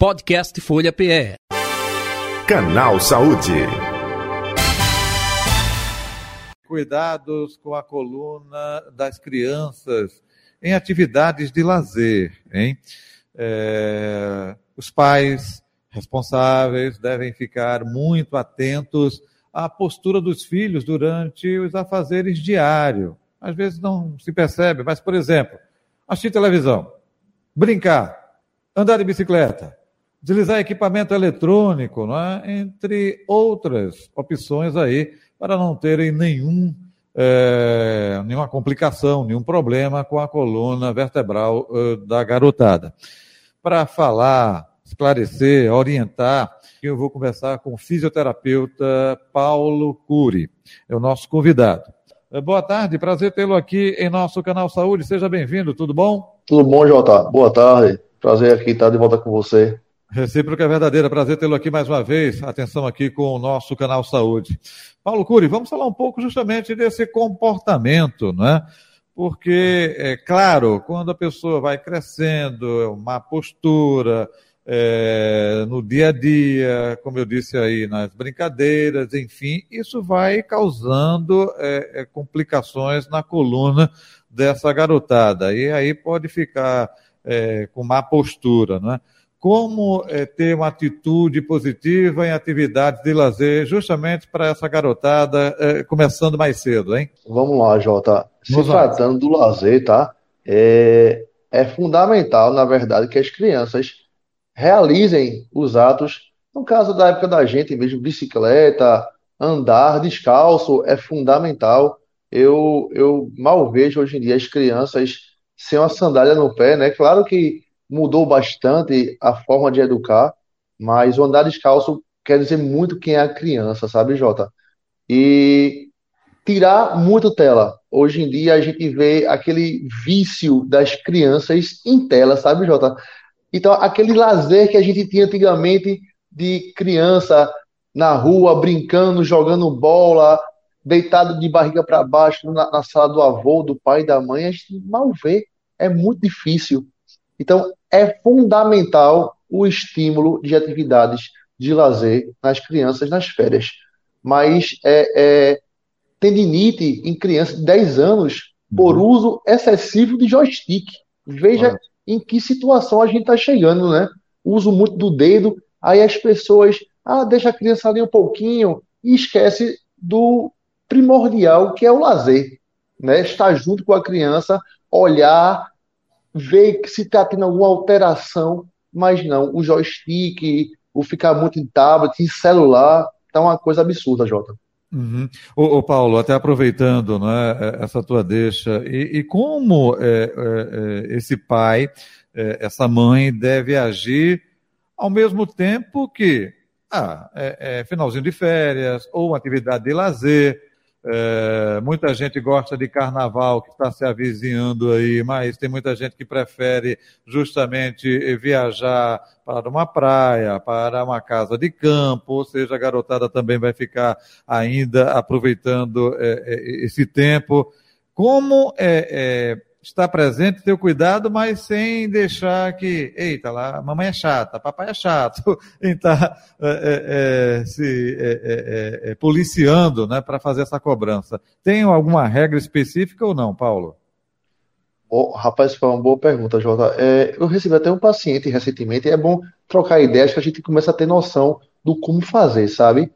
Podcast Folha PR. Canal Saúde. Cuidados com a coluna das crianças em atividades de lazer, hein? Os pais responsáveis devem ficar muito atentos à postura dos filhos durante os afazeres diários. Às vezes não se percebe, mas, por exemplo, assistir televisão, brincar, andar de bicicleta, utilizar equipamento eletrônico, não é? Entre outras opções aí, para não terem nenhuma complicação, nenhum problema com a coluna vertebral da garotada. Para falar, esclarecer, orientar, eu vou conversar com o fisioterapeuta Paulo Koury, é o nosso convidado. Boa tarde, prazer tê-lo aqui em nosso Canal Saúde, seja bem-vindo, tudo bom? Tudo bom, Jota, boa tarde, prazer aqui estar de volta com você. Recíproca é verdadeira, prazer tê-lo aqui mais uma vez, atenção aqui com o nosso Canal Saúde. Paulo Koury, vamos falar um pouco justamente desse comportamento, né? Porque, é claro, quando a pessoa vai crescendo, má postura, no dia a dia, como eu disse aí, nas brincadeiras, enfim, isso vai causando complicações na coluna dessa garotada, e aí pode ficar com má postura, né? Como ter uma atitude positiva em atividades de lazer, justamente para essa garotada, começando mais cedo, hein? Vamos lá, Jota. Tratando do lazer, tá? É fundamental, na verdade, que as crianças realizem os atos, no caso da época da gente mesmo, bicicleta, andar descalço, é fundamental. Eu mal vejo hoje em dia as crianças sem uma sandália no pé, né? Claro que mudou bastante a forma de educar, mas o andar descalço quer dizer muito quem é a criança, sabe, Jota? E tirar muito tela. Hoje em dia a gente vê aquele vício das crianças em tela, sabe, Jota? Então, aquele lazer que a gente tinha antigamente de criança na rua, brincando, jogando bola, deitado de barriga para baixo na sala do avô, do pai, da mãe, a gente mal vê. É muito difícil. Então, é fundamental o estímulo de atividades de lazer nas crianças nas férias. Mas tendinite em criança de 10 anos por uso excessivo de joystick. Veja em que situação a gente está chegando, né? Uso muito do dedo, aí as pessoas deixa a criança ali um pouquinho e esquece do primordial, que é o lazer, né? Estar junto com a criança, olhar, ver se está tendo alguma alteração, mas não, o joystick, o ficar muito em tablet, em celular, está uma coisa absurda, Jota. Uhum. Ô Paulo, até aproveitando, né, essa tua deixa, e como esse pai, essa mãe deve agir ao mesmo tempo que finalzinho de férias ou atividade de lazer. Muita gente gosta de carnaval, que está se avizinhando aí, mas tem muita gente que prefere justamente viajar para uma praia, para uma casa de campo, ou seja, a garotada também vai ficar ainda aproveitando esse tempo. Como estar presente, ter o cuidado, mas sem deixar que, eita lá, mamãe é chata, papai é chato, e tá se policiando, né, para fazer essa cobrança. Tem alguma regra específica ou não, Paulo? Rapaz, foi uma boa pergunta, Jota. Eu recebi até um paciente recentemente, e é bom trocar ideias que a gente começa a ter noção do como fazer, sabe?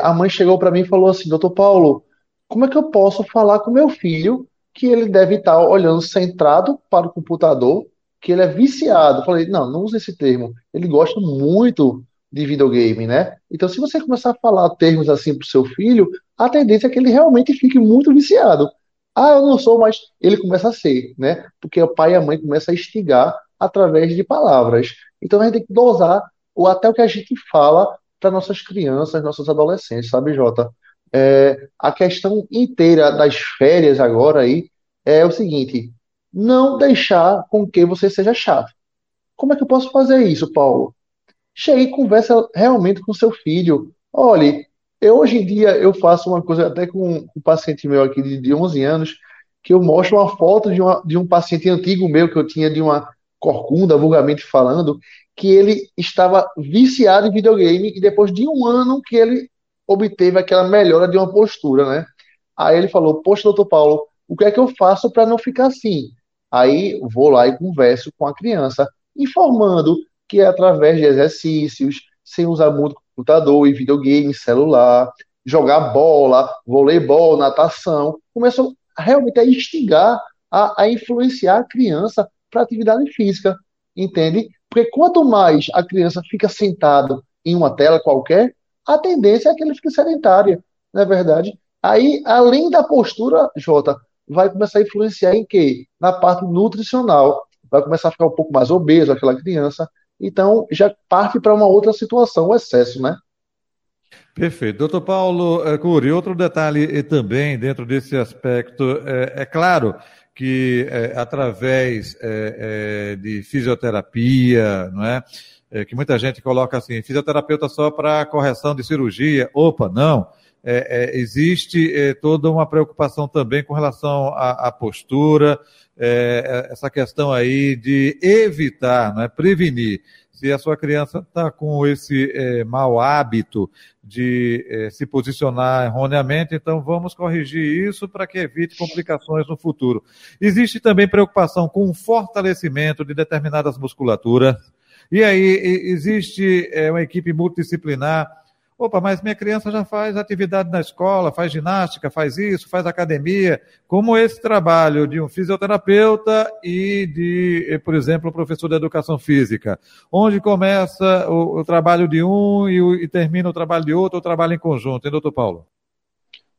A mãe chegou para mim e falou assim, doutor Paulo, como é que eu posso falar com meu filho que ele deve estar olhando centrado para o computador, que ele é viciado? Falei, não usa esse termo. Ele gosta muito de videogame, né? Então, se você começar a falar termos assim para o seu filho, a tendência é que ele realmente fique muito viciado. Eu não sou, mas ele começa a ser, né? Porque o pai e a mãe começam a instigar através de palavras. Então, a gente tem que dosar ou até o que a gente fala para nossas crianças, nossos adolescentes, sabe, Jota? A questão inteira das férias agora aí é o seguinte: não deixar com que você seja chato. Como é que eu posso fazer isso, Paulo? Chegue e conversa realmente com seu filho. Olha, hoje em dia eu faço uma coisa até com um paciente meu aqui de 11 anos, que eu mostro uma foto de um paciente antigo meu que eu tinha, de uma corcunda, vulgarmente falando, que ele estava viciado em videogame e depois de um ano que ele obteve aquela melhora de uma postura, né? Aí ele falou, poxa, doutor Paulo, o que é que eu faço para não ficar assim? Aí vou lá e converso com a criança, informando que é através de exercícios, sem usar muito computador e videogame, celular, jogar bola, voleibol, natação. Começou realmente a instigar, a influenciar a criança para atividade física, entende? Porque quanto mais a criança fica sentada em uma tela qualquer, a tendência é que ela fique sedentária, não é verdade? Aí, além da postura, Jota, vai começar a influenciar em quê? Na parte nutricional. Vai começar a ficar um pouco mais obeso aquela criança. Então, já parte para uma outra situação, o excesso, né? Perfeito. Doutor Paulo Koury, outro detalhe também dentro desse aspecto, é claro que através de fisioterapia, não é? Que muita gente coloca assim, fisioterapeuta só para correção de cirurgia. Opa, não. Existe toda uma preocupação também com relação à postura, essa questão aí de evitar, né, prevenir. Se a sua criança está com esse mau hábito de se posicionar erroneamente, então vamos corrigir isso para que evite complicações no futuro. Existe também preocupação com o fortalecimento de determinadas musculaturas. E aí existe uma equipe multidisciplinar. Opa, mas minha criança já faz atividade na escola, faz ginástica, faz isso, faz academia. Como esse trabalho de um fisioterapeuta e de, por exemplo, um professor de educação física? Onde começa o trabalho de um e termina o trabalho de outro, o trabalho em conjunto, hein, doutor Paulo?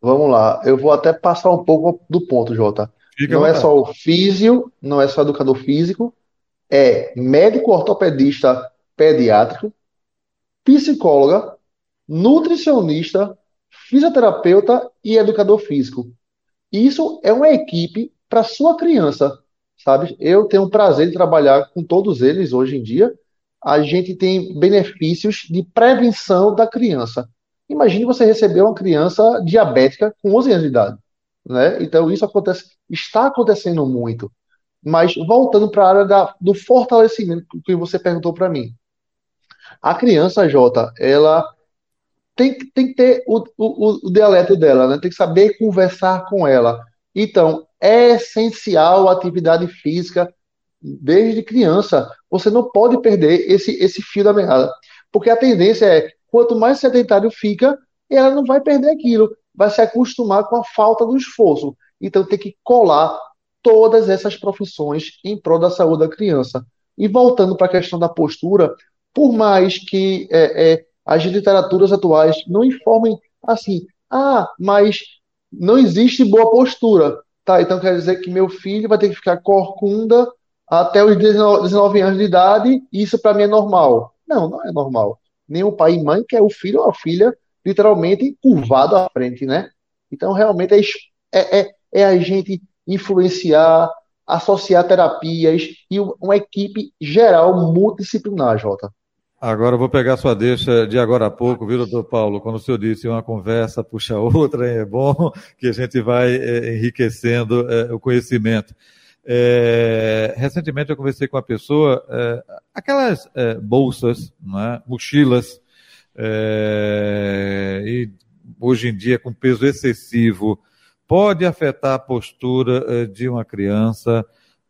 Vamos lá, eu vou até passar um pouco do ponto, Jota. Não é só o físio, não é só educador físico, é médico ortopedista pediátrico, psicóloga, nutricionista, fisioterapeuta e educador físico. Isso é uma equipe para sua criança, sabe? Eu tenho o prazer de trabalhar com todos eles hoje em dia. A gente tem benefícios de prevenção da criança. Imagine você receber uma criança diabética com 11 anos de idade, né? Então isso está acontecendo muito. Mas voltando para a área do fortalecimento que você perguntou para mim. A criança, Jota, ela tem que ter o dialeto dela, né? Tem que saber conversar com ela. Então, é essencial a atividade física desde criança. Você não pode perder esse fio da meada. Porque a tendência é, quanto mais sedentário fica, ela não vai perder aquilo. Vai se acostumar com a falta do esforço. Então, tem que colar todas essas profissões em prol da saúde da criança. E voltando para a questão da postura, por mais que as literaturas atuais não informem assim, mas não existe boa postura, tá? Então quer dizer que meu filho vai ter que ficar corcunda até os 19 anos de idade, e isso para mim é normal. Não, não é normal. Nenhum pai e mãe quer o filho ou a filha literalmente curvado à frente, né? Então realmente é a gente influenciar, associar terapias e uma equipe geral multidisciplinar, Jota. Agora eu vou pegar sua deixa de agora a pouco, viu, doutor Paulo? Quando o senhor disse uma conversa puxa outra, é bom que a gente vai enriquecendo o conhecimento. Recentemente eu conversei com uma pessoa, aquelas bolsas, né, mochilas, e hoje em dia com peso excessivo, pode afetar a postura de uma criança.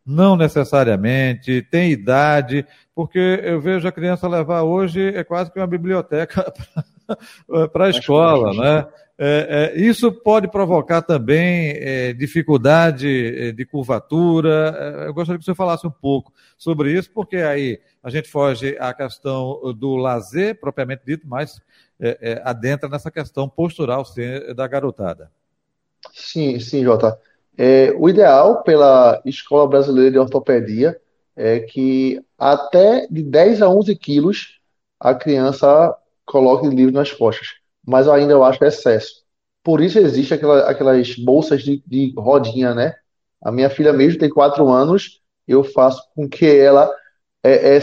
Não necessariamente, tem idade, porque eu vejo a criança levar hoje quase que uma biblioteca para a escola, né? Isso pode provocar também dificuldade de curvatura. Eu gostaria que você falasse um pouco sobre isso, porque aí a gente foge à questão do lazer, propriamente dito, mas adentra nessa questão postural da garotada. Sim, Jota. O ideal pela Escola Brasileira de Ortopedia é que até de 10 a 11 quilos a criança coloque livre nas costas, mas ainda eu acho excesso. Por isso existe aquelas bolsas de rodinha, né? A minha filha mesmo tem 4 anos, eu faço com que ela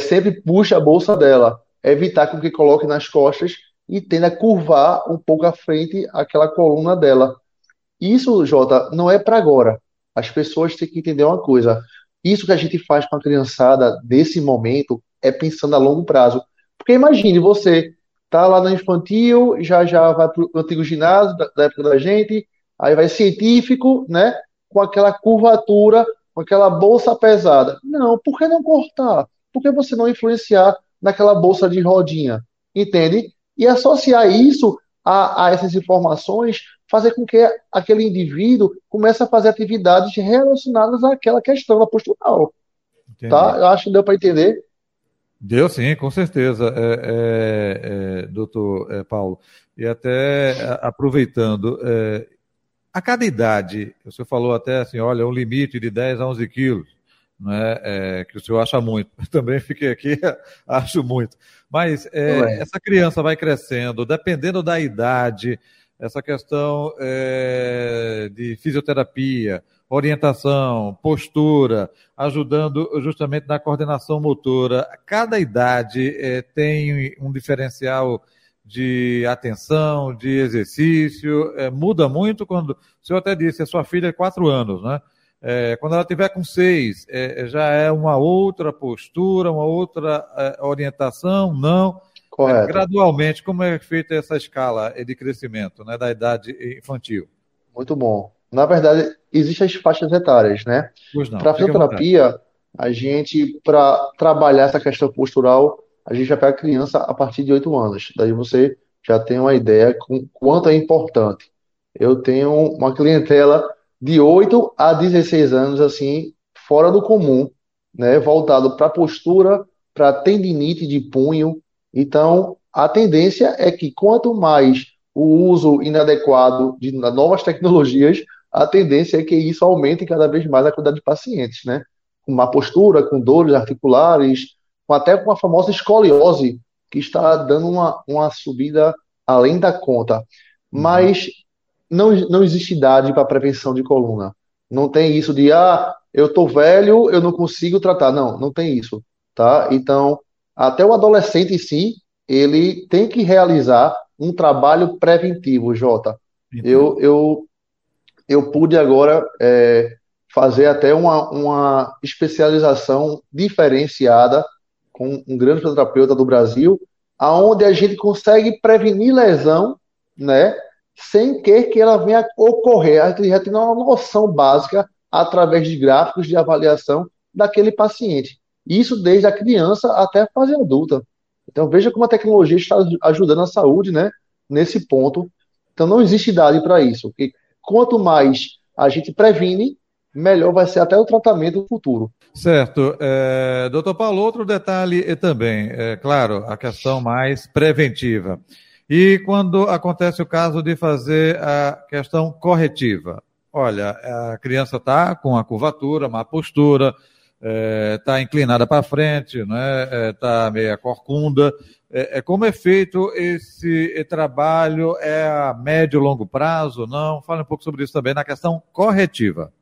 sempre puxe a bolsa dela, evitar com que coloque nas costas e tenda a curvar um pouco à frente aquela coluna dela. Isso, Jota, não é para agora. As pessoas têm que entender uma coisa. Isso que a gente faz com a criançada desse momento é pensando a longo prazo. Porque imagine, você tá lá no infantil, já vai pro antigo ginásio, da época da gente, aí vai científico, né? Com aquela curvatura, com aquela bolsa pesada. Não, por que não cortar? Por que você não influenciar naquela bolsa de rodinha? Entende? E associar isso a essas informações, fazer com que aquele indivíduo comece a fazer atividades relacionadas àquela questão da postural. Entendi. Tá? Eu acho que deu para entender. Deu sim, com certeza, doutor Paulo. E até aproveitando, a cada idade, o senhor falou até assim, olha, um limite de 10 a 11 quilos, né, que o senhor acha muito. Eu também fiquei aqui, acho muito. Mas essa criança vai crescendo, dependendo da idade, essa questão de fisioterapia, orientação, postura, ajudando justamente na coordenação motora. Cada idade tem um diferencial de atenção, de exercício, muda muito quando... O senhor até disse, a sua filha é 4 anos, né? Quando ela tiver com 6, já é uma outra postura, uma outra orientação, não? Correto. Gradualmente, como é feita essa escala de crescimento, né, da idade infantil? Muito bom. Na verdade, existem as faixas etárias, né? Para a fisioterapia, a gente, para trabalhar essa questão postural, a gente já pega a criança a partir de 8 anos. Daí você já tem uma ideia com quanto é importante. Eu tenho uma clientela de 8 a 16 anos, assim, fora do comum, né? Voltado para postura, para tendinite de punho. Então, a tendência é que quanto mais o uso inadequado de novas tecnologias, a tendência é que isso aumente cada vez mais a quantidade de pacientes, né? Com má postura, com dores articulares, até com a famosa escoliose, que está dando uma subida além da conta. Mas não existe idade para prevenção de coluna. Não tem isso de, eu estou velho, eu não consigo tratar. Não tem isso, tá? Então, até o adolescente em si, ele tem que realizar um trabalho preventivo, Jota. Eu pude agora fazer até uma especialização diferenciada com um grande fisioterapeuta do Brasil, onde a gente consegue prevenir lesão, né, sem que ela venha ocorrer. A gente já tem uma noção básica através de gráficos de avaliação daquele paciente. Isso desde a criança até a fase adulta. Então veja como a tecnologia está ajudando a saúde, né, nesse ponto. Então não existe idade para isso, porque quanto mais a gente previne, melhor vai ser até o tratamento futuro. Certo. Doutor Paulo, outro detalhe também, claro, a questão mais preventiva. E quando acontece o caso de fazer a questão corretiva? Olha, a criança está com a curvatura, má postura, está inclinada para frente, está meio corcunda. Como é feito esse trabalho? É a médio e longo prazo? Não? Fala um pouco sobre isso também na questão corretiva.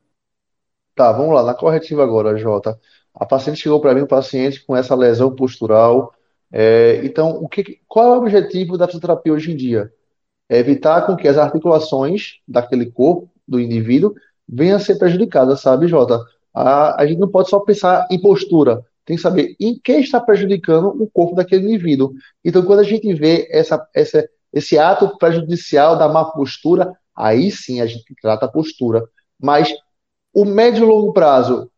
Tá, vamos lá, na corretiva agora, Jota. A paciente chegou para mim, um paciente com essa lesão postural. Então, qual é o objetivo da fisioterapia hoje em dia? É evitar com que as articulações daquele corpo, do indivíduo, venham a ser prejudicadas, sabe, Jota? A gente não pode só pensar em postura. Tem que saber em que está prejudicando o corpo daquele indivíduo. Então, quando a gente vê esse ato prejudicial da má postura, aí sim a gente trata a postura. Mas o médio e longo prazo,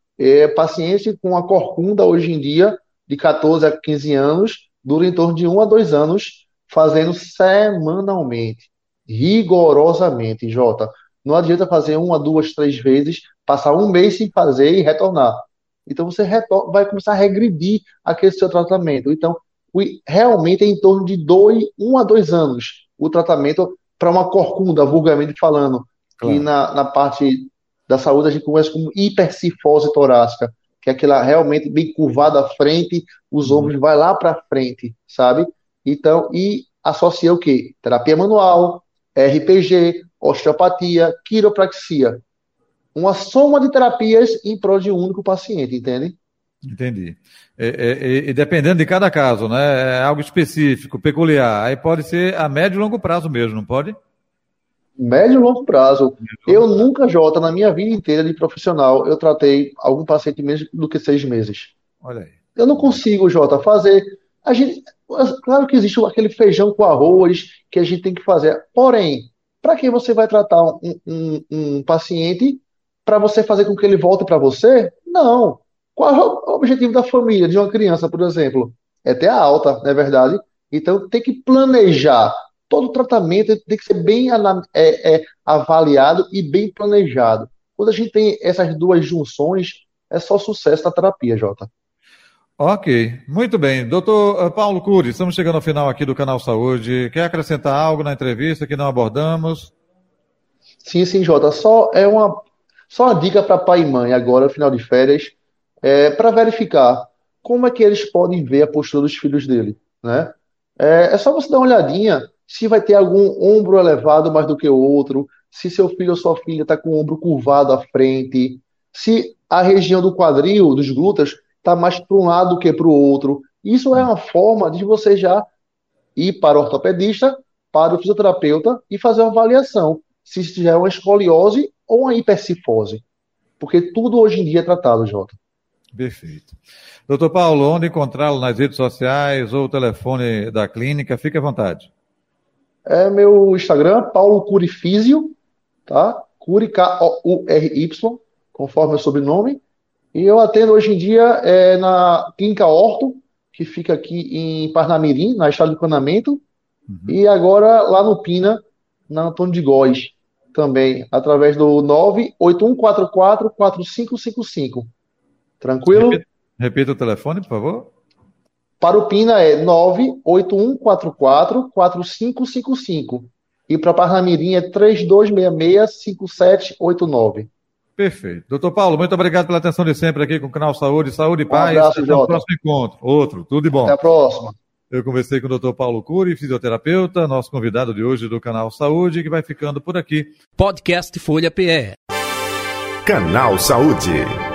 paciente com a corcunda hoje em dia, de 14 a 15 anos, dura em torno de 1 a 2 anos, fazendo semanalmente, rigorosamente, Jota. Não adianta fazer 1, 2, 3 vezes, passar um mês sem fazer e retornar. Então você vai começar a regredir aquele seu tratamento. Então, realmente é em torno de 1 a 2 anos o tratamento para uma corcunda, vulgarmente falando. Claro. E na parte da saúde a gente conhece como hipercifose torácica, que é aquela realmente bem curvada à frente, os ombros vai lá para frente, sabe? Então, e associa o quê? Terapia manual, RPG, osteopatia, quiropraxia. Uma soma de terapias em prol de um único paciente, entende? Entendi. E dependendo de cada caso, né? É algo específico, peculiar. Aí pode ser a médio e longo prazo mesmo, não pode? Médio e longo prazo. Eu nunca, Jota, na minha vida inteira de profissional, eu tratei algum paciente menos do que 6 meses. Olha aí. Eu não consigo, Jota, fazer. A gente, claro que existe aquele feijão com arroz que a gente tem que fazer. Porém, para que você vai tratar um paciente para você fazer com que ele volte para você? Não. Qual é o objetivo da família, de uma criança, por exemplo? É ter a alta, não é verdade? Então, tem que planejar. Todo tratamento tem que ser bem avaliado e bem planejado. Quando a gente tem essas duas junções, é só sucesso na terapia, Jota. Ok, muito bem. Doutor Paulo Koury, estamos chegando ao final aqui do Canal Saúde. Quer acrescentar algo na entrevista que não abordamos? Sim, Jota. Só uma dica para pai e mãe agora, final de férias, para verificar como é que eles podem ver a postura dos filhos dele, né? É só você dar uma olhadinha se vai ter algum ombro elevado mais do que o outro, se seu filho ou sua filha está com o ombro curvado à frente, se a região do quadril, dos glúteos, está mais para um lado do que para o outro. Isso é uma forma de você já ir para o ortopedista, para o fisioterapeuta e fazer uma avaliação se isso já é uma escoliose ou uma hipercifose. Porque tudo hoje em dia é tratado, Jota. Perfeito. Doutor Paulo, onde encontrá-lo nas redes sociais ou o telefone da clínica? Fique à vontade. É meu Instagram, Paulo Koury Físio, tá? Koury, K-O-U-R-Y, conforme o sobrenome. E eu atendo hoje em dia na Clínica Orto, que fica aqui em Parnamirim, na Estrada do Encanamento, e agora lá no Pina, na Antônio de Góes, também, através do 981444555. Tranquilo? Repita o telefone, por favor. Para o Pina é 981444555. E para Parnamirim é 32665789. Perfeito. Doutor Paulo, muito obrigado pela atenção de sempre aqui com o Canal Saúde, Saúde e Paz. Até o próximo encontro. Outro, tudo de bom. Até a próxima. Eu conversei com o Dr. Paulo Koury, fisioterapeuta, nosso convidado de hoje do Canal Saúde, que vai ficando por aqui. Podcast Folha PR. Canal Saúde.